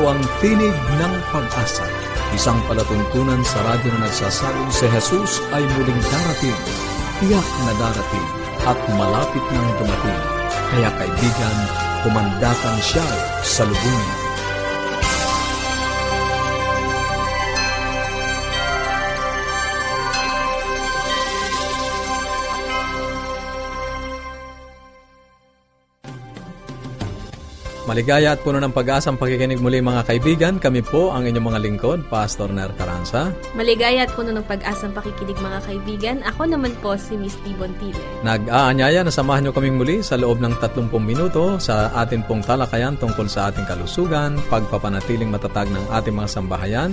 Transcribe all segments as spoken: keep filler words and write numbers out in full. Ito ang Tinig ng Pag-asa, isang palatuntunan sa radyo na nagsasabing si Jesus ay muling darating, tiyak na darating, at malapit nang dumating. Kaya kaibigan, kumandatang siya sa lubungin. Maligaya at puno ng pag-asang pakikinig muli mga kaibigan. Kami po ang inyong mga lingkod, Pastor Nerio Carranza. Maligaya at puno ng pag-asang pakikinig mga kaibigan. Ako naman po si Miss Bontile. Nag-aanyaya na samahan niyo kaming muli sa loob ng tatlumpung minuto sa atin pong talakayan tungkol sa ating kalusugan, pagpapanatiling matatag ng ating mga sambahayan,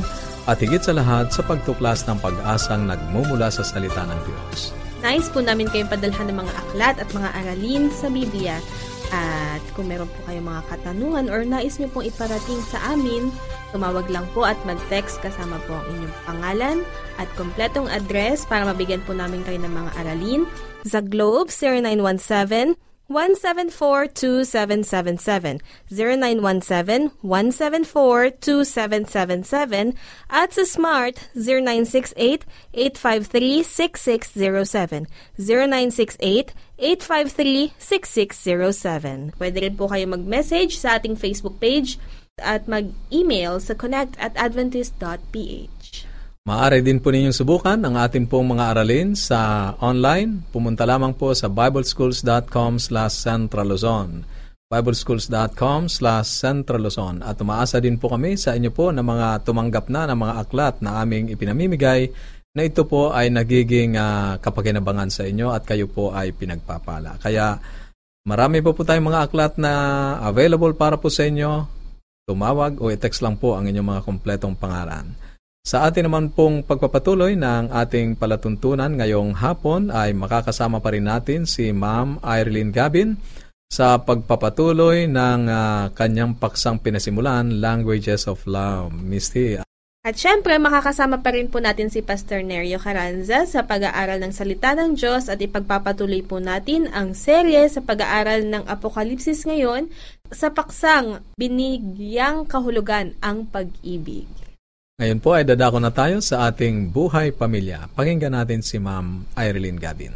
at higit sa lahat sa pagtuklas ng pag-asang nagmumula sa salita ng Diyos. Nais po namin kayong padalhan ng mga aklat at mga aralin sa Biblia. At kung meron po kayong mga katanungan or nais nyo pong iparating sa amin, tumawag lang po at mag-text kasama po ang inyong pangalan at kompletong address para mabigyan po namin kayo ng mga aralin. Sa Globe, zero nine one seven, one seven four, two seven seven seven, zero nine one seven, one seven four, two seven seven seven, at sa Smart, zero nine six eight, eight five three, six six zero seven, zero nine six eight, eight five three, six six zero seven. Pwede rin po kayo mag-message sa ating Facebook page at mag-email sa connect at adventist dot p h. Maaari din po ninyong subukan ang ating pong mga aralin sa online. Pumunta lamang po sa bibleschools dot com slash centraluzon, bibleschools dot com slash centraluzon. At umaasa din po kami sa inyo po na mga tumanggap na ng mga aklat na aming ipinamimigay, na ito po ay nagiging uh, kapakinabangan sa inyo at kayo po ay pinagpapala. Kaya marami po po tayong mga aklat na available para po sa inyo. Tumawag o i-text lang po ang inyong mga kompletong pangalan. Sa atin naman pong pagpapatuloy ng ating palatuntunan ngayong hapon ay makakasama pa rin natin si Ma'am Ayrilin Gabin sa pagpapatuloy ng uh, kanyang paksang pinasimulan, Languages of Love, Miss T. At syempre, makakasama pa rin po natin si Pastor Nerio Carranza sa pag-aaral ng Salita ng Diyos at ipagpapatuloy po natin ang serye sa pag-aaral ng Apokalipsis ngayon sa paksang Binigyang Kahulugan ang Pag-ibig. Ngayon po ay dadako na tayo sa ating buhay pamilya. Pakinggan natin si Ma'am Ayrilin Gabin.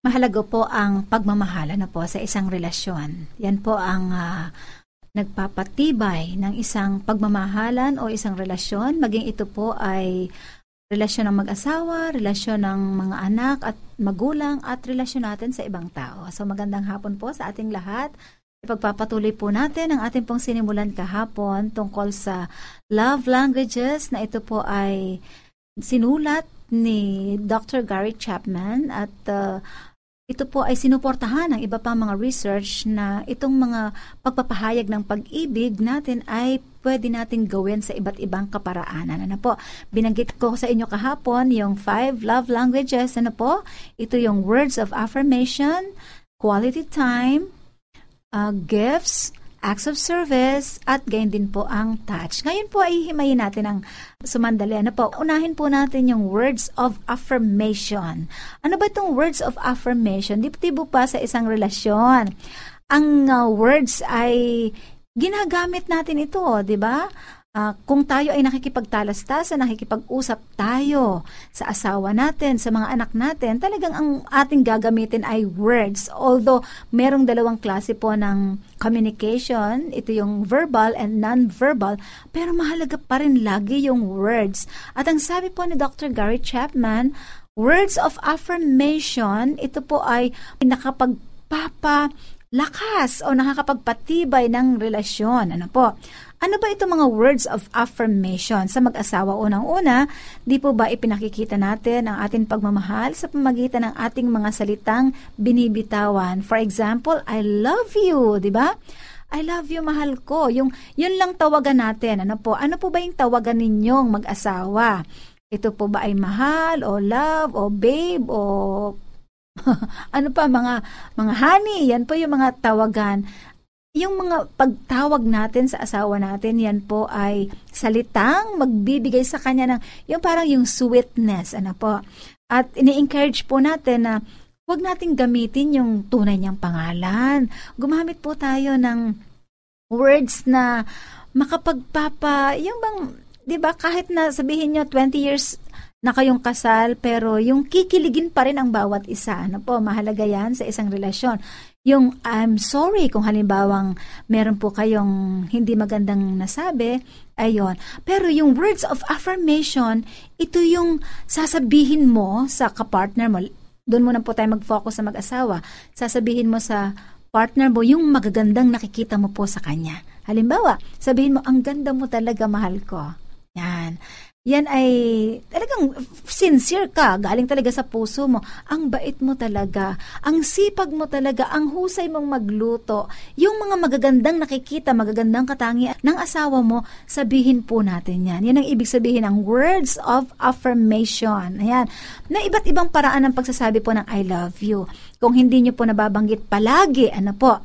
Mahalaga po ang pagmamahala na po sa isang relasyon. Yan po ang uh, nagpapatibay ng isang pagmamahalan o isang relasyon. Maging ito po ay relasyon ng mag-asawa, relasyon ng mga anak at magulang at relasyon natin sa ibang tao. So magandang hapon po sa ating lahat. Ipagpapatuloy po natin ang ating pong sinimulan kahapon tungkol sa Love Languages na ito po ay sinulat ni Doctor Gary Chapman at uh, ito po ay sinuportahan ng iba pang mga research na itong mga pagpapahayag ng pag-ibig natin ay pwede nating gawin sa iba't ibang kaparaanan. Ano po? Binanggit ko sa inyo kahapon yung five love languages. Ano po? Ito yung words of affirmation, quality time, Uh, gifts, acts of service, at gayon din po ang touch. Ngayon po ay himayin natin ang sumandali. Ano po? Unahin po natin yung words of affirmation. Ano ba itong words of affirmation? Diptibo pa sa isang relasyon. Ang uh, words ay ginagamit natin ito, di ba? Uh, kung tayo ay nakikipagtalastasan, nakikipag-usap tayo sa asawa natin, sa mga anak natin, talagang ang ating gagamitin ay words. Although, merong dalawang klase po ng communication, ito yung verbal and non-verbal, pero mahalaga pa rin lagi yung words. At ang sabi po ni Doctor Gary Chapman, words of affirmation, ito po ay nakapagpapa lakas o nakakapagpatibay ng relasyon. Ano po? Ano ba itong mga words of affirmation? Sa mag-asawa, unang-una, di po ba ipinakikita natin ang ating pagmamahal sa pamagitan ng ating mga salitang binibitawan? For example, I love you, di ba? I love you, mahal ko. Yung, yun lang tawagan natin. Ano po? Ano po ba yung tawagan ninyong mag-asawa? Ito po ba ay mahal o love o babe o ano pa, mga mga honey, yan po yung mga tawagan. Yung mga pagtawag natin sa asawa natin, yan po ay salitang magbibigay sa kanya ng yung parang yung sweetness, ano po. At ini-encourage po natin na huwag nating gamitin yung tunay niyang pangalan. Gumamit po tayo ng words na makapagpapa, yung bang, di ba, kahit na sabihin nyo twenty years na kayong kasal, pero yung kikiligin pa rin ang bawat isa. Ano po, mahalaga yan sa isang relasyon. Yung I'm sorry kung halimbawang meron po kayong hindi magandang nasabi, ayon. Pero yung words of affirmation, ito yung sasabihin mo sa kapartner mo. Doon muna po tayo mag-focus sa mag-asawa. Sasabihin mo sa partner mo yung magagandang nakikita mo po sa kanya. Halimbawa, sabihin mo, ang ganda mo talaga, mahal ko. Yan. Yan ay talagang sincere ka, galing talaga sa puso mo. Ang bait mo talaga, ang sipag mo talaga, ang husay mong magluto. Yung mga magagandang nakikita, magagandang katangian ng asawa mo, sabihin po natin yan. Yan ang ibig sabihin ng words of affirmation. Ayan. Na iba't ibang paraan ng pagsasabi po ng I love you. Kung hindi nyo po nababanggit palagi, ano po,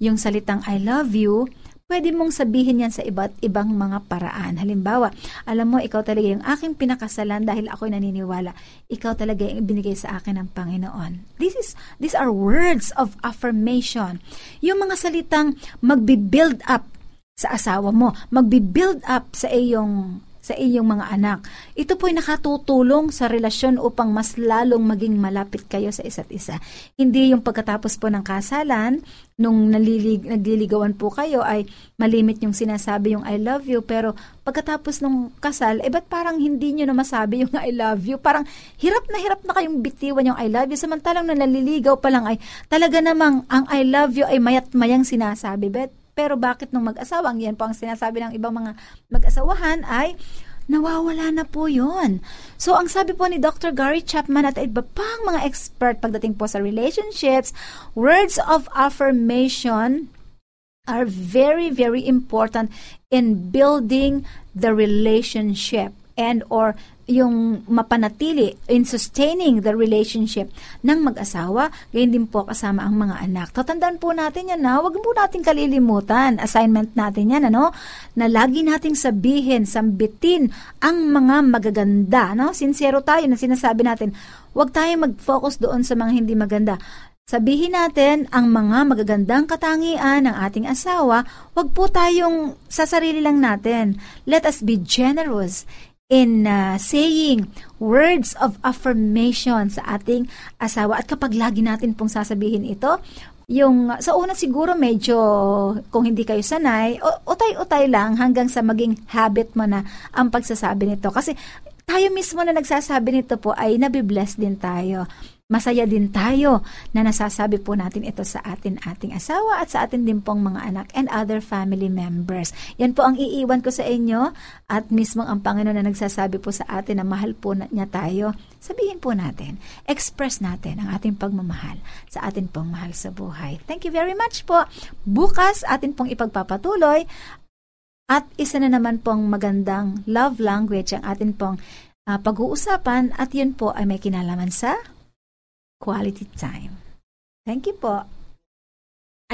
yung salitang I love you, pwede mong sabihin yan sa iba't ibang mga paraan. Halimbawa, alam mo, ikaw talaga yung aking pinakasalan dahil ako'y naniniwala. Ikaw talaga yung binigay sa akin ng Panginoon. This is, these are words of affirmation. Yung mga salitang magbi-build up sa asawa mo, magbi-build up sa iyong, sa iyong mga anak. Ito po'y nakatutulong sa relasyon upang mas lalong maging malapit kayo sa isa't isa. Hindi yung pagkatapos po ng kasalan, nung nalilig, nagliligawan po kayo, ay malimit yung sinasabi yung I love you, pero pagkatapos ng kasal, eh ba't parang hindi nyo na masabi yung I love you? Parang hirap na hirap na kayong bitiwan yung I love you, samantalang na naliligaw pa lang ay talaga namang ang I love you ay mayat mayang sinasabi. Bet, pero bakit nung mag-asawang yan po ang sinasabi ng ibang mga mag-asawahan ay nawawala na po yon. So, ang sabi po ni Doctor Gary Chapman at iba pang mga expert pagdating po sa relationships, words of affirmation are very, very important in building the relationship and or yung mapanatili in sustaining the relationship ng mag-asawa, gayon din po kasama ang mga anak. Tatandaan po natin yan na huwag po natin kalilimutan. Assignment natin yan, ano? Na lagi nating sabihin, sambitin ang mga magaganda, no? Sincero tayo na sinasabi natin, huwag tayo mag-focus doon sa mga hindi maganda. Sabihin natin ang mga magagandang katangian ng ating asawa, huwag po tayong sa sarili lang natin. Let us be generous in uh, saying words of affirmation sa ating asawa. At kapag lagi natin pong sasabihin ito, yung sa una siguro medyo kung hindi kayo sanay, utay-utay lang hanggang sa maging habit mo na ang pagsasabi nito. Kasi tayo mismo na nagsasabi nito po ay nabibless din tayo. Masaya din tayo na nasasabi po natin ito sa atin ating asawa at sa atin din pong mga anak and other family members. Yan po ang iiwan ko sa inyo at mismo ang Panginoon na nagsasabi po sa atin na mahal po niya tayo. Sabihin po natin, express natin ang ating pagmamahal sa atin pong mahal sa buhay. Thank you very much po. Bukas atin pong ipagpapatuloy at isa na naman pong magandang love language ang atin pong uh, pag-uusapan at yun po ay may kinalaman sa quality time. Thank you po.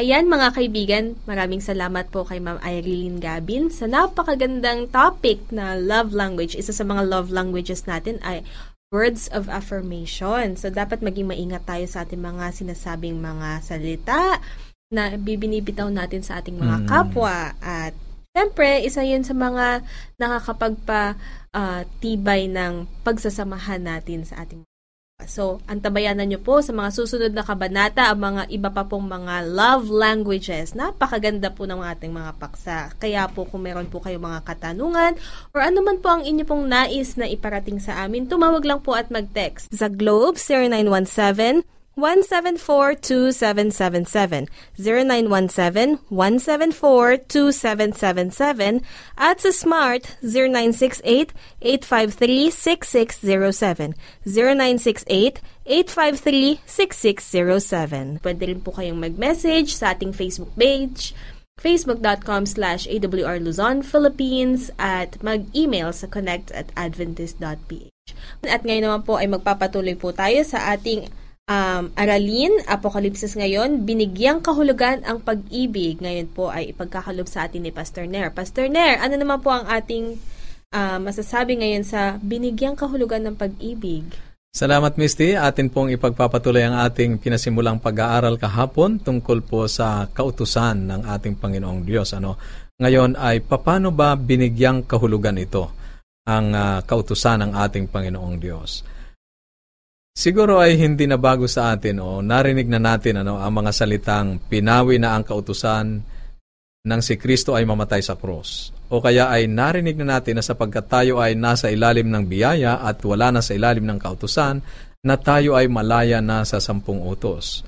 Ayan mga kaibigan, maraming salamat po kay Ma'am Ayrilin Gabin sa napakagandang topic na love language. Isa sa mga love languages natin ay words of affirmation. So dapat maging maingat tayo sa ating mga sinasabing mga salita na bibinibitaw natin sa ating mga mm. kapwa. At siyempre, isa yun sa mga nakakapagpa-tibay uh, ng pagsasamahan natin sa ating. So, antabayanan nyo po sa mga susunod na kabanata ang mga iba pa pong mga love languages. Napakaganda po ng ating mga paksa. Kaya po kung meron po kayo mga katanungan or anuman po ang inyo pong nais na iparating sa amin, tumawag lang po at mag-text sa Globe zero nine one seven, one seven four, two seven seven seven, zero nine one seven, one seven four, two seven seven seven, at sa Smart zero nine six eight, eight five three, six six zero seven, zero nine six eight, eight five three, six six zero seven. Pwede rin po kayong mag-message sa ating Facebook page, facebook.com slash AWR Luzon, Philippines, at mag-email sa connect at adventist.ph. At ngayon naman po ay magpapatuloy po tayo sa ating Um, aralin, Apokalipsis ngayon, binigyang kahulugan ang pag-ibig. Ngayon po ay ipagkakalob sa atin ni Pastor Ner. Pastor Ner, ano naman po ang ating uh, masasabi ngayon sa binigyang kahulugan ng pag-ibig? Salamat, Miss T. Atin pong ipagpapatuloy ang ating pinasimulang pag-aaral kahapon tungkol po sa kautusan ng ating Panginoong Diyos. Ano? Ngayon ay paano ba binigyang kahulugan ito, ang uh, kautusan ng ating Panginoong Diyos? Siguro ay hindi na bago sa atin o narinig na natin ano, ang mga salitang pinawi na ang kautusan nang si Kristo ay mamatay sa krus. O kaya ay narinig na natin na sapagkat tayo ay nasa ilalim ng biyaya at wala na sa ilalim ng kautusan, na tayo ay malaya na sa sampung utos.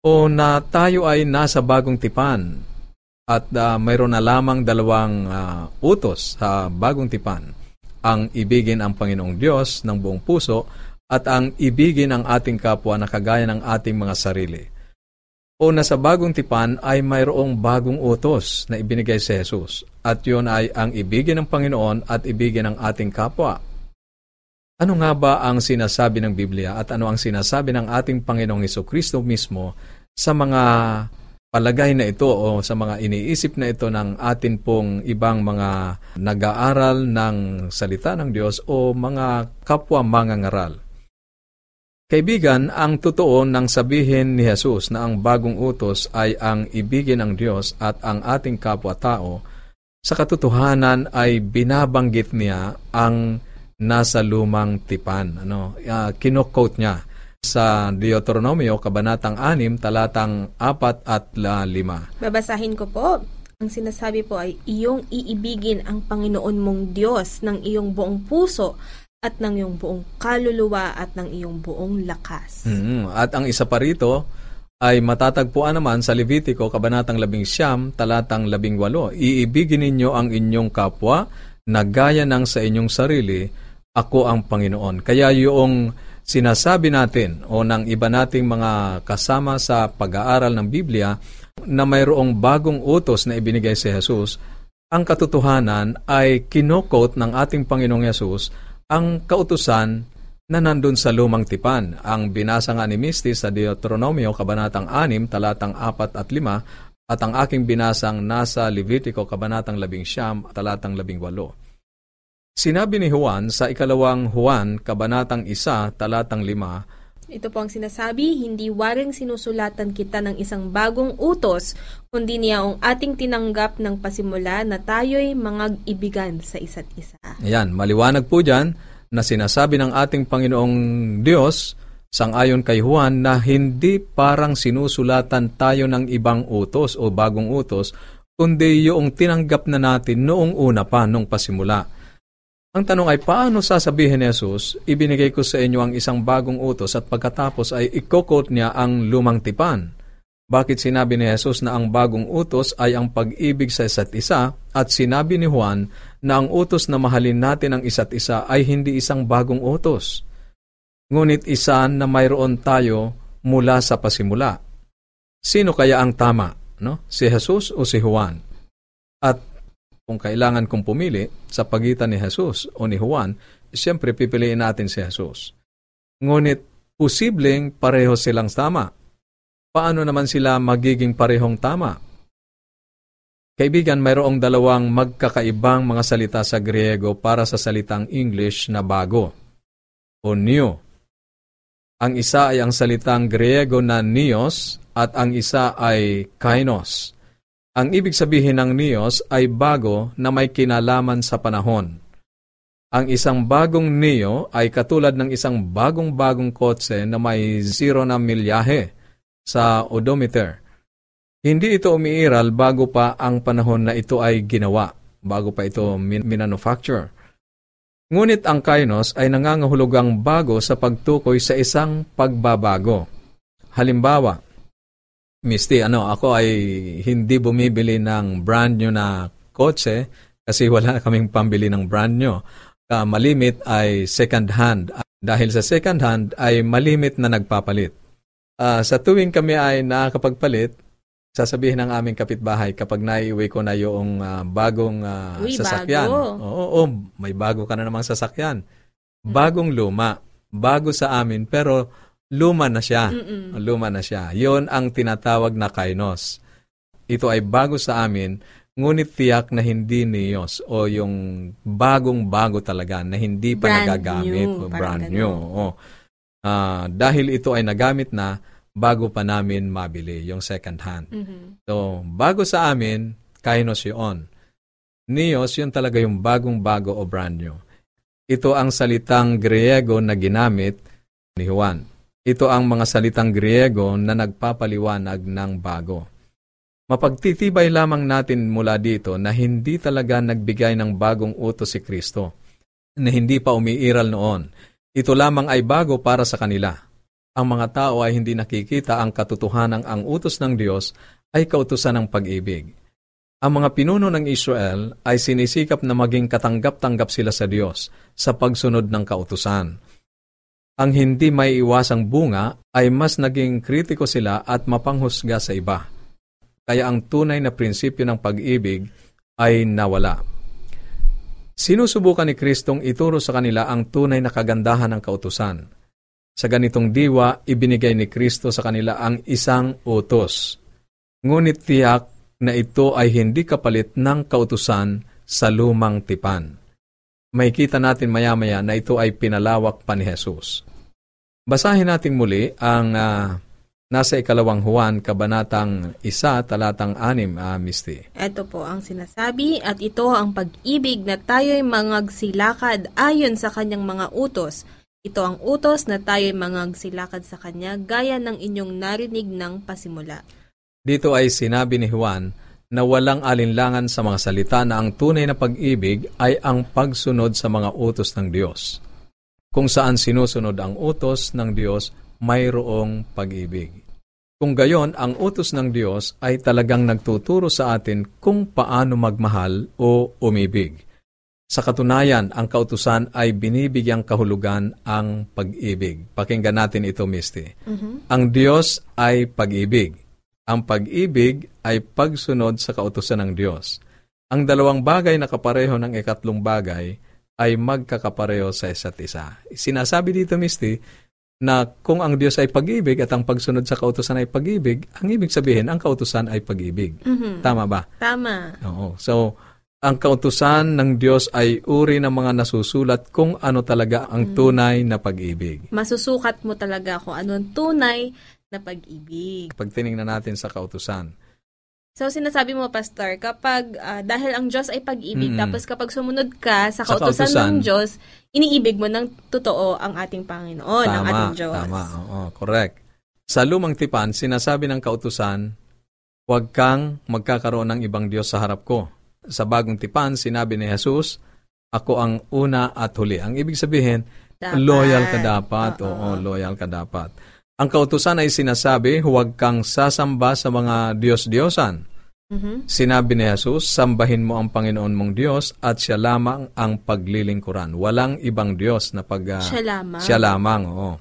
O na tayo ay nasa bagong tipan at uh, mayroon na lamang dalawang uh, utos sa bagong tipan. Ang ibigin ang Panginoong Diyos ng buong puso at ang ibigin ang ating kapwa na kagaya ng ating mga sarili. O na sa bagong tipan ay mayroong bagong utos na ibinigay si Jesus. At yun ay ang ibigin ng Panginoon at ibigin ng ating kapwa. Ano nga ba ang sinasabi ng Biblia at ano ang sinasabi ng ating Panginoong Jesucristo mismo sa mga palagay na ito o sa mga iniisip na ito ng atin pong ibang mga nag-aaral ng salita ng Diyos o mga kapwa mangangaral? Kaibigan, ang totoo ng sabihin ni Jesus na ang bagong utos ay ang ibigin ng Diyos at ang ating kapwa-tao, sa katotohanan ay binabanggit niya ang nasa lumang tipan. Ano? Uh, kino-quote niya sa Deuteronomio, Kabanatang six, Talatang four at five. Babasahin ko po. Ang sinasabi po ay, iyong iibigin ang Panginoon mong Diyos ng iyong buong puso, at ng iyong buong kaluluwa at ng iyong buong lakas. Mm-hmm. At ang isa pa rito ay matatagpuan naman sa Levitiko, Kabanatang nineteen, Talatang eighteen. Iibigin ninyo ang inyong kapwa na gaya ng sa inyong sarili, ako ang Panginoon. Kaya yung sinasabi natin o ng iba nating mga kasama sa pag-aaral ng Biblia na mayroong bagong utos na ibinigay si Jesus, ang katotohanan ay kinokot ng ating Panginoong Yesus ang kautusan na nandun sa lumang tipan. Ang binasa nga ni Misty sa Deuteronomio, Kabanatang six, Talatang four at five, at ang aking binasang nasa Levitiko, Kabanatang nineteen, Talatang eighteen. Sinabi ni Juan sa ikalawang Juan, Kabanatang one, Talatang five, ito po ang sinasabi, hindi waring sinusulatan kita ng isang bagong utos, kundi niyaong ating tinanggap ng pasimula na tayo'y mangag-ibigan sa isa't isa. Ayan, maliwanag po dyan na sinasabi ng ating Panginoong Diyos, sangayon kay Juan, na hindi parang sinusulatan tayo ng ibang utos o bagong utos, kundi yung tinanggap na natin noong una pa, noong pasimula. Ang tanong ay, paano sasabihin ni Jesus, ibinigay ko sa inyo ang isang bagong utos at pagkatapos ay ikokot niya ang lumang tipan? Bakit sinabi ni Jesus na ang bagong utos ay ang pag-ibig sa isa't isa at sinabi ni Juan na ang utos na mahalin natin ang isa't isa ay hindi isang bagong utos, ngunit isa na mayroon tayo mula sa pasimula? Sino kaya ang tama? No? Si Jesus o si Juan? At kung kailangan kong pumili sa pagitan ni Jesus o ni Juan, siyempre pipiliin natin si Jesus. Ngunit posibleng pareho silang tama. Paano naman sila magiging parehong tama? Kaibigan, mayroong dalawang magkakaibang mga salita sa Griego para sa salitang English na bago o new. Ang isa ay ang salitang Griego na neos at ang isa ay kainos. Ang ibig sabihin ng neos ay bago na may kinalaman sa panahon. Ang isang bagong neo ay katulad ng isang bagong-bagong kotse na may zero na milyahe sa odometer. Hindi ito umiiral bago pa ang panahon na ito ay ginawa, bago pa ito minanufacture. Ngunit ang kainos ay nangangahulugang bago sa pagtukoy sa isang pagbabago. Halimbawa, Misty, ano, ako ay hindi bumibili ng brand new na kotse kasi wala kaming pambili ng brand new. Malimit ay second hand. Dahil sa second hand ay malimit na nagpapalit. Uh, sa tuwing kami ay nakakapagpalit, sasabihin ng aming kapitbahay, kapag naiuwi ko na yung uh, bagong uh, Uy, sasakyan. Bago. Oo, oo, may bago ka na namang sasakyan. Bagong luma. Bago sa amin, pero luma na siya. Mm-mm. Luma na siya. Yun ang tinatawag na kainos. Ito ay bago sa amin, ngunit tiyak na hindi niyos o yung bagong-bago talaga na hindi pa brand nagagamit. New, o brand new. Oo. uh, dahil ito ay nagamit na bago pa namin mabili, yung second hand. Mm-hmm. So, bago sa amin, kainos yun. Neos, yun talaga yung bagong-bago o brand new. Ito ang salitang Griego na ginamit ni Juan. Ito ang mga salitang Griego na nagpapaliwanag ng bago. Mapagtitibay lamang natin mula dito na hindi talaga nagbigay ng bagong utos si Kristo, na hindi pa umiiral noon. Ito lamang ay bago para sa kanila. Ang mga tao ay hindi nakikita ang katotohanan ang utos ng Diyos ay kautusan ng pag-ibig. Ang mga pinuno ng Israel ay sinisikap na maging katanggap-tanggap sila sa Diyos sa pagsunod ng kautusan. Ang hindi may iwasang bunga ay mas naging kritiko sila at mapanghusga sa iba. Kaya ang tunay na prinsipyo ng pag-ibig ay nawala. Sinusubukan ni Kristong ituro sa kanila ang tunay na kagandahan ng kautusan. Sa ganitong diwa, ibinigay ni Kristo sa kanila ang isang utos. Ngunit tiyak na ito ay hindi kapalit ng kautusan sa lumang tipan. May kita natin maya-maya na ito ay pinalawak pa ni Jesus. Basahin natin muli ang uh, nasa ikalawang Juan, kabanatang isa, talatang anim, uh, Misty. Ito po ang sinasabi, at ito ang pag-ibig na tayo'y mangagsilakad ayon sa kanyang mga utos. Ito ang utos na tayo'y mangagsilakad sa kanya gaya ng inyong narinig ng pasimula. Dito ay sinabi ni Juan na walang alinlangan sa mga salita na ang tunay na pag-ibig ay ang pagsunod sa mga utos ng Diyos. Kung saan sinusunod ang utos ng Diyos, mayroong pag-ibig. Kung gayon, ang utos ng Diyos ay talagang nagtuturo sa atin kung paano magmahal o umibig. Sa katunayan, ang kautusan ay binibigyang kahulugan ang pag-ibig. Pakinggan natin ito, Misty. Mm-hmm. Ang Diyos ay pag-ibig. Ang pag-ibig ay pagsunod sa kautusan ng Diyos. Ang dalawang bagay na kapareho ng ikatlong bagay ay magkakapareho sa isa't isa. Sinasabi dito, Misty, na kung ang Diyos ay pag-ibig at ang pagsunod sa kautusan ay pag-ibig, ang ibig sabihin, ang kautusan ay pag-ibig. Mm-hmm. Tama ba? Tama. Oo. So, ang kautusan ng Diyos ay uri ng mga nasusulat kung ano talaga ang tunay na pag-ibig. Masusukat mo talaga kung ano ang tunay na pag-ibig. Pagtinignan natin sa kautusan. So, sinasabi mo, Pastor, kapag uh, dahil ang Diyos ay pag-ibig, mm-hmm. tapos kapag sumunod ka sa kautusan, sa kautusan ng Diyos, iniibig mo ng totoo ang ating Panginoon, tama, ang ating Diyos. Tama, oo, correct. Sa lumang tipan, sinasabi ng kautusan, huwag kang magkakaroon ng ibang Diyos sa harap ko. Sa bagong tipan, sinabi ni Jesus, ako ang una at huli. Ang ibig sabihin, dapat. loyal ka dapat. Oo, oo loyal ka dapat. Ang kautusan ay sinasabi, huwag kang sasamba sa mga Diyos-Diyosan. Mm-hmm. Sinabi ni Jesus, sambahin mo ang Panginoon mong Diyos at siya lamang ang paglilingkuran. Walang ibang Diyos na pag... Uh, siya lamang. Siya lamang, oo.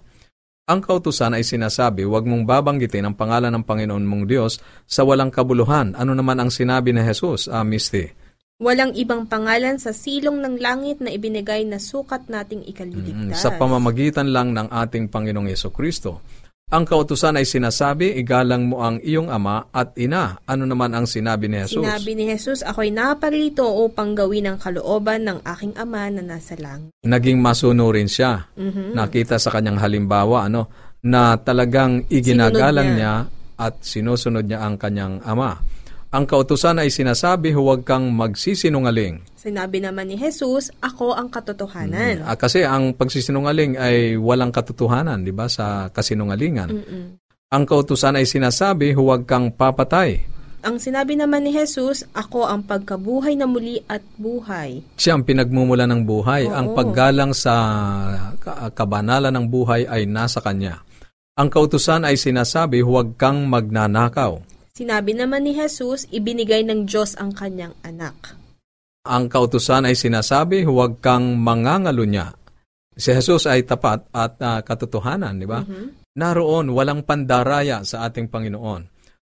Ang kautusan ay sinasabi, huwag mong babanggitin ang pangalan ng Panginoon mong Diyos sa walang kabuluhan. Ano naman ang sinabi ni Jesus, ah, Misty? Walang ibang pangalan sa silong ng langit na ibinigay na sukat nating ikaluligtas. Mm, sa pamamagitan lang ng ating Panginoong Jesucristo. Ang kautusan ay sinasabi, igalang mo ang iyong ama at ina. Ano naman ang sinabi ni Jesus? Sinabi ni Jesus, ako'y naparito upang gawin ang kalooban ng aking ama na nasa langit. Naging masunurin siya. Mm-hmm. Nakita sa kanyang halimbawa ano, na talagang iginagalang niya. niya at sinusunod niya ang kanyang ama. Ang kautusan ay sinasabi, huwag kang magsisinungaling. Sinabi naman ni Jesus, ako ang katotohanan. Mm, kasi ang pagsisinungaling ay walang katotohanan, di ba, sa kasinungalingan. Mm-mm. Ang kautusan ay sinasabi, huwag kang papatay. Ang sinabi naman ni Jesus, ako ang pagkabuhay na muli at buhay. Siya ang pinagmumula ng buhay. Oo. Ang paggalang sa kabanalan ng buhay ay nasa Kanya. Ang kautusan ay sinasabi, huwag kang magnanakaw. Sinabi naman ni Jesus, ibinigay ng Diyos ang kanyang anak. Ang kautusan ay sinasabi, huwag kang mangangalunya. Si Jesus ay tapat at uh, katotohanan, di ba? Mm-hmm. Naroon, walang pandaraya sa ating Panginoon.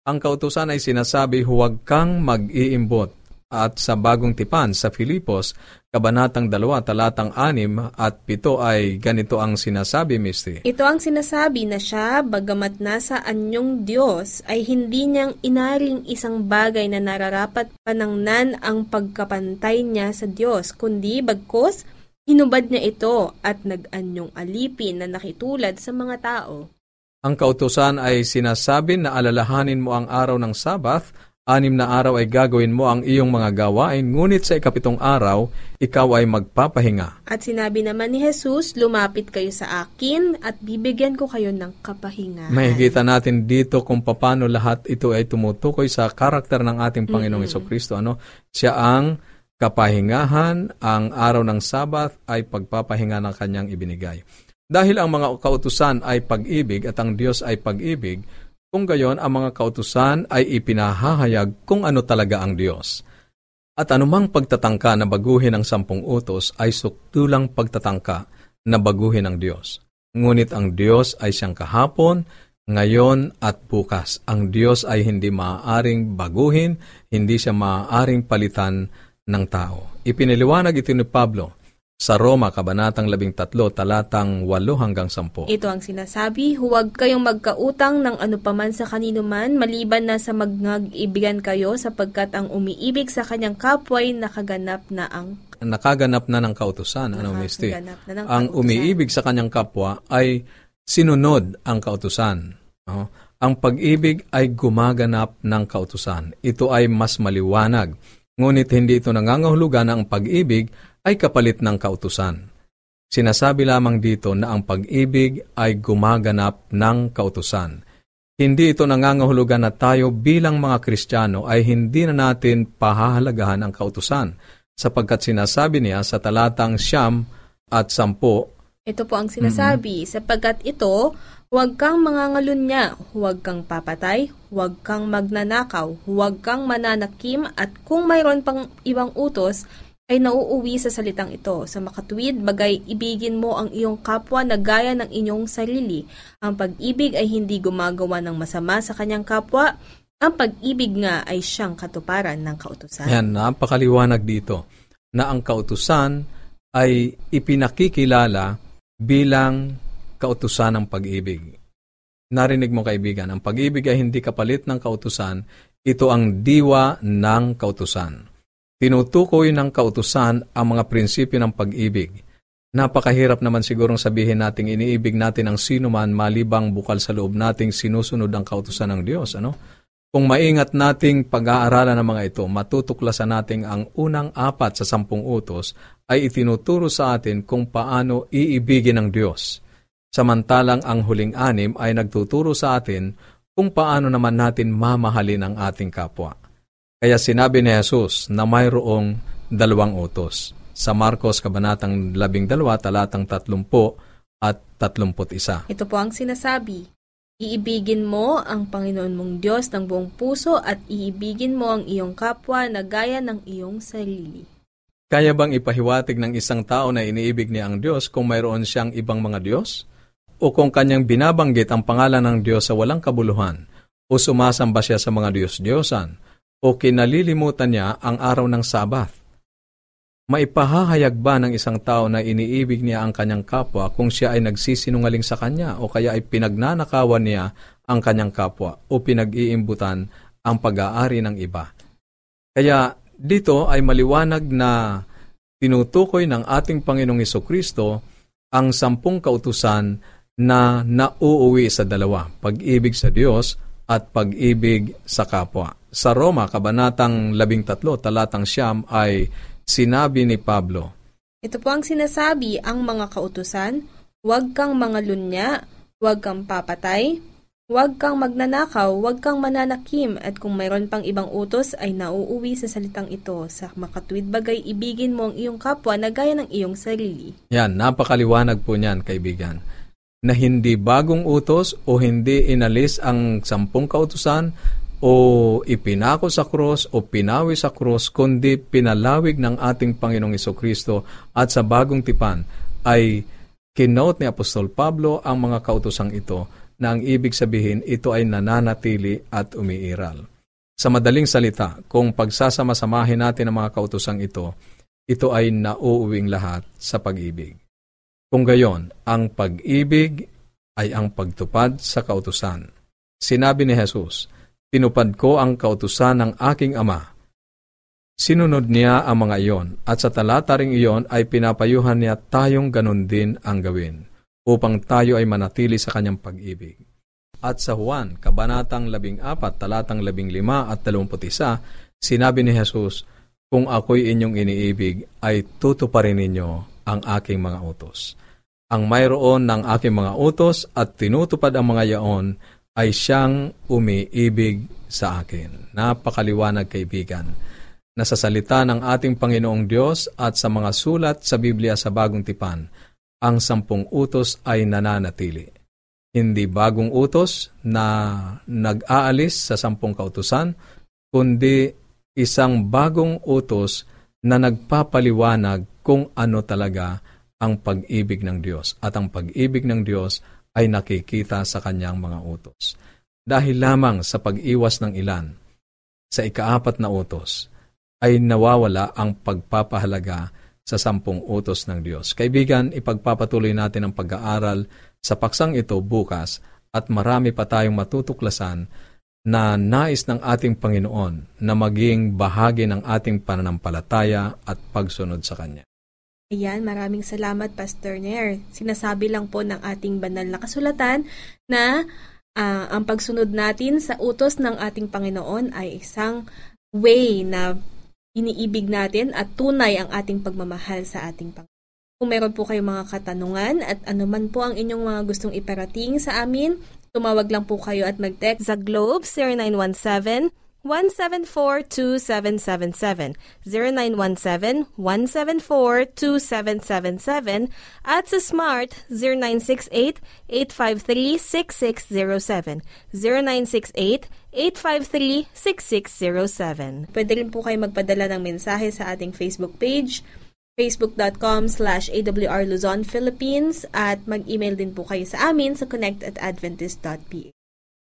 Ang kautusan ay sinasabi, huwag kang mag-iimbot. At sa bagong tipan, sa Filipos, kabanatang dalawa, talatang anim at pito ay ganito ang sinasabi, Misty. Ito ang sinasabi na siya, bagamat nasa anyong Diyos, ay hindi niyang inaring isang bagay na nararapat panangnan ang pagkapantay niya sa Diyos, kundi bagkus Hinubad niya ito at nag-anyong alipin na nakitulad sa mga tao. Ang kautusan ay sinasabi na alalahanin mo ang araw ng Sabath, anim na araw ay gagawin mo ang iyong mga gawain, ngunit sa ikapitong araw, ikaw ay magpapahinga. At sinabi naman ni Jesus, lumapit kayo sa akin at bibigyan ko kayo ng kapahingahan. Makikita natin dito kung paano lahat ito ay tumutukoy sa karakter ng ating Panginoong mm-hmm. Jesucristo. Ano? Siya ang kapahingahan, ang araw ng Sabath ay pagpapahinga ng kanyang ibinigay. Dahil ang mga kautusan ay pag-ibig at ang Diyos ay pag-ibig, kung gayon ang mga kautusan ay ipinahahayag kung ano talaga ang Diyos. At anumang pagtatangka na baguhin ang sampung utos ay sukdulang pagtatangka na baguhin ang Diyos. Ngunit ang Diyos ay siyang kahapon, ngayon at bukas. Ang Diyos ay hindi maaaring baguhin, hindi siya maaaring palitan ng tao. Ipiniliwanag ito ni Pablo sa Roma, Kabanatang labing tatlo, talatang walo hanggang sampu. Ito ang sinasabi, huwag kayong magkautang ng anupaman sa kanino man, maliban na sa mag-ibigan kayo, sapagkat ang umiibig sa kanyang kapwa'y nakaganap na ang... Nakaganap na ng kautusan. Ano, Misty? Na ng ang kautusan. Umiibig sa kanyang kapwa ay sinunod ang kautusan. No? Ang pag-ibig ay gumaganap ng kautusan. Ito ay mas maliwanag. Ngunit hindi ito nangangahulugan na ang pag-ibig ay kapalit ng kautusan. Sinasabi lamang dito na ang pag-ibig ay gumaganap ng kautusan. Hindi ito nangangahulugan na tayo bilang mga Kristiyano ay hindi na natin pahahalagahan ang kautusan, sapagkat sinasabi niya sa talatang siyam at sampo. Ito po ang sinasabi, mm-hmm. sapagkat ito, huwag kang mangangalunya, huwag kang papatay, huwag kang magnanakaw, huwag kang mananakim, at kung mayroon pang ibang utos, ay nauuwi sa salitang ito. Sa makatuwid, bagay ibigin mo ang iyong kapwa na gaya ng inyong sarili. Ang pag-ibig ay hindi gumagawa ng masama sa kanyang kapwa. Ang pag-ibig nga ay siyang katuparan ng kautusan. Yan, napakaliwanag dito na ang kautusan ay ipinakikilala bilang kautusan ng pag-ibig. Narinig mo, kaibigan, ang pag-ibig ay hindi kapalit ng kautusan. Ito ang diwa ng kautusan. Tinutukoy ng kautusan ang mga prinsipyo ng pag-ibig. Napakahirap naman sigurong sabihin nating iniibig natin ang sino man malibang bukal sa loob nating sinusunod ang kautusan ng Diyos. Ano? Kung maingat nating pag-aaralan ng mga ito, matutuklasan natin ang unang apat sa sampung utos ay itinuturo sa atin kung paano iibigin ang Diyos. Samantalang ang huling anim ay nagtuturo sa atin kung paano naman natin mamahalin ang ating kapwa. Kaya sinabi ni Jesus na mayroong dalawang utos. Sa Marcos, Kabanatang labing dalawa, talatang tatlumput at tatlumpu't isa. Ito po ang sinasabi, iibigin mo ang Panginoon mong Diyos ng buong puso at iibigin mo ang iyong kapwa na gaya ng iyong sarili. Kaya bang ipahiwatig ng isang tao na iniibig niya ang Diyos kung mayroon siyang ibang mga Diyos? O kung kanyang binabanggit ang pangalan ng Diyos sa walang kabuluhan, o sumasamba siya sa mga Diyos-Diyosan, o kinalilimutan niya ang araw ng Sabath. Maipahahayag ba ng isang tao na iniibig niya ang kanyang kapwa kung siya ay nagsisinungaling sa kanya, o kaya ay pinagnanakawan niya ang kanyang kapwa, o pinag-iimbutan ang pag-aari ng iba? Kaya dito ay maliwanag na tinutukoy ng ating Panginoong Jesucristo ang sampung kautusan na nauuwi sa dalawa, pag-ibig sa Diyos at pag-ibig sa kapwa. Sa Roma, Kabanatang labing tatlo, talatang siyam ay sinabi ni Pablo. Ito po ang sinasabi, ang mga kautusan, huwag kang mangalunya, huwag kang papatay, huwag kang magnanakaw, huwag kang mananakim, at kung mayroon pang ibang utos ay nauuwi sa salitang ito. Sa makatuwid, bagay ibigin mo ang iyong kapwa na gaya ng iyong sarili. Yan, napakaliwanag po niyan, kaibigan, na hindi bagong utos o hindi inalis ang sampung kautusan o ipinako sa krus o pinawi sa krus, kundi pinalawig ng ating Panginoong Jesucristo. At sa bagong tipan ay kinote ni Apostol Pablo ang mga kautosang ito na ang ibig sabihin ito ay nananatili at umiiral. Sa madaling salita, kung pagsasamasamahin natin ang mga kautosang ito, ito ay nauuwing lahat sa pag-ibig. Kung gayon, ang pag-ibig ay ang pagtupad sa kautusan. Sinabi ni Jesus, tinupad ko ang kautusan ng aking Ama. Sinunod niya ang mga iyon, at sa talata ring iyon ay pinapayuhan niya tayong ganun din ang gawin, upang tayo ay manatili sa kanyang pag-ibig. At sa Juan, Kabanatang labing apat, Talatang labing lima at dalawampu't isa, sinabi ni Jesus, "Kung ako'y inyong iniibig, ay tutuparin ninyo ang aking mga utos. Ang mayroon ng aking mga utos at tinutupad ang mga yaon, ay siyang umiibig sa akin." Napakaliwanag, kaibigan, na sa salita ng ating Panginoong Diyos at sa mga sulat sa Biblia sa Bagong Tipan, ang sampung utos ay nananatili. Hindi bagong utos na nag-aalis sa sampung kautusan, kundi isang bagong utos na nagpapaliwanag kung ano talaga ang pag-ibig ng Diyos. At ang pag-ibig ng Diyos ay nakikita sa kanyang mga utos. Dahil lamang sa pag-iwas ng ilan, sa ikaapat na utos, ay nawawala ang pagpapahalaga sa sampung utos ng Diyos. Kaibigan, ipagpapatuloy natin ang pag-aaral sa paksang ito bukas at marami pa tayong matutuklasan na nais ng ating Panginoon na maging bahagi ng ating pananampalataya at pagsunod sa Kanya. Ayan, maraming salamat, Pastor Nair. Sinasabi lang po ng ating banal na kasulatan na uh, ang pagsunod natin sa utos ng ating Panginoon ay isang way na iniibig natin at tunay ang ating pagmamahal sa ating Panginoon. Kung meron po kayong mga katanungan at anuman po ang inyong mga gustong iparating sa amin, tumawag lang po kayo at mag-text sa Globe zero nine one seven, one seven four, two seven seven seven, zero nine one seven, one seven four, two seven seven seven, at sa Smart zero nine six eight, eight five three, six six zero seven, zero nine six eight, eight five three, six six zero seven. Pwede rin po kayo magpadala ng mensahe sa ating Facebook page, facebook.com slash AWR Luzon, Philippines, at mag-email din po kayo sa amin sa connect at adventist dot p h.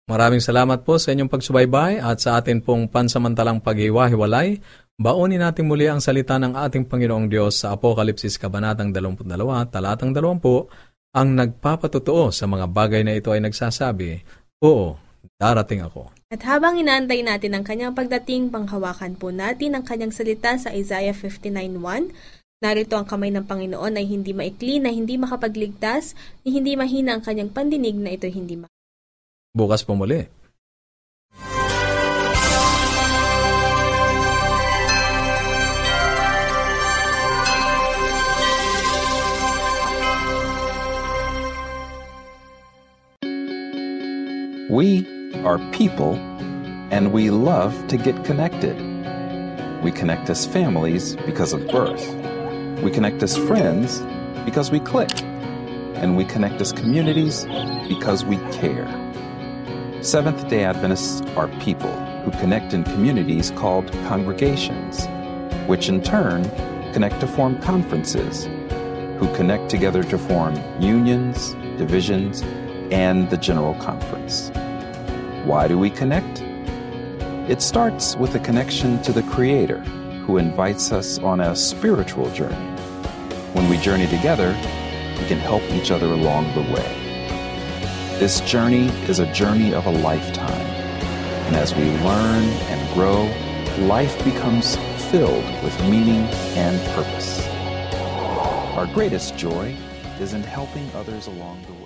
Maraming salamat po sa inyong pagsubaybay at sa atin pong pansamantalang paghiwa-hiwalay. Baunin natin muli ang salita ng ating Panginoong Diyos sa Apokalipsis Kabanatang dalawampu't dalawa, Talatang dalawampu, ang nagpapatutuo sa mga bagay na ito ay nagsasabi, "Oo, darating ako." At habang inaantay natin ang kanyang pagdating, panghawakan po natin ang kanyang salita sa Isaiah fifty-nine one. Narito ang kamay ng Panginoon ay hindi maikli, na hindi makapagligtas, na hindi mahina ang kanyang pandinig, na ito hindi mahina. Bukas po muli. We are people, and we love to get connected. We connect as families because of birth. We connect as friends because we click. And we connect as communities because we care. Seventh-day Adventists are people who connect in communities called congregations, which in turn connect to form conferences, who connect together to form unions, divisions, and the General Conference. Why do we connect? It starts with a connection to the Creator, who invites us on a spiritual journey. When we journey together, we can help each other along the way. This journey is a journey of a lifetime, and as we learn and grow, life becomes filled with meaning and purpose. Our greatest joy is in helping others along the way.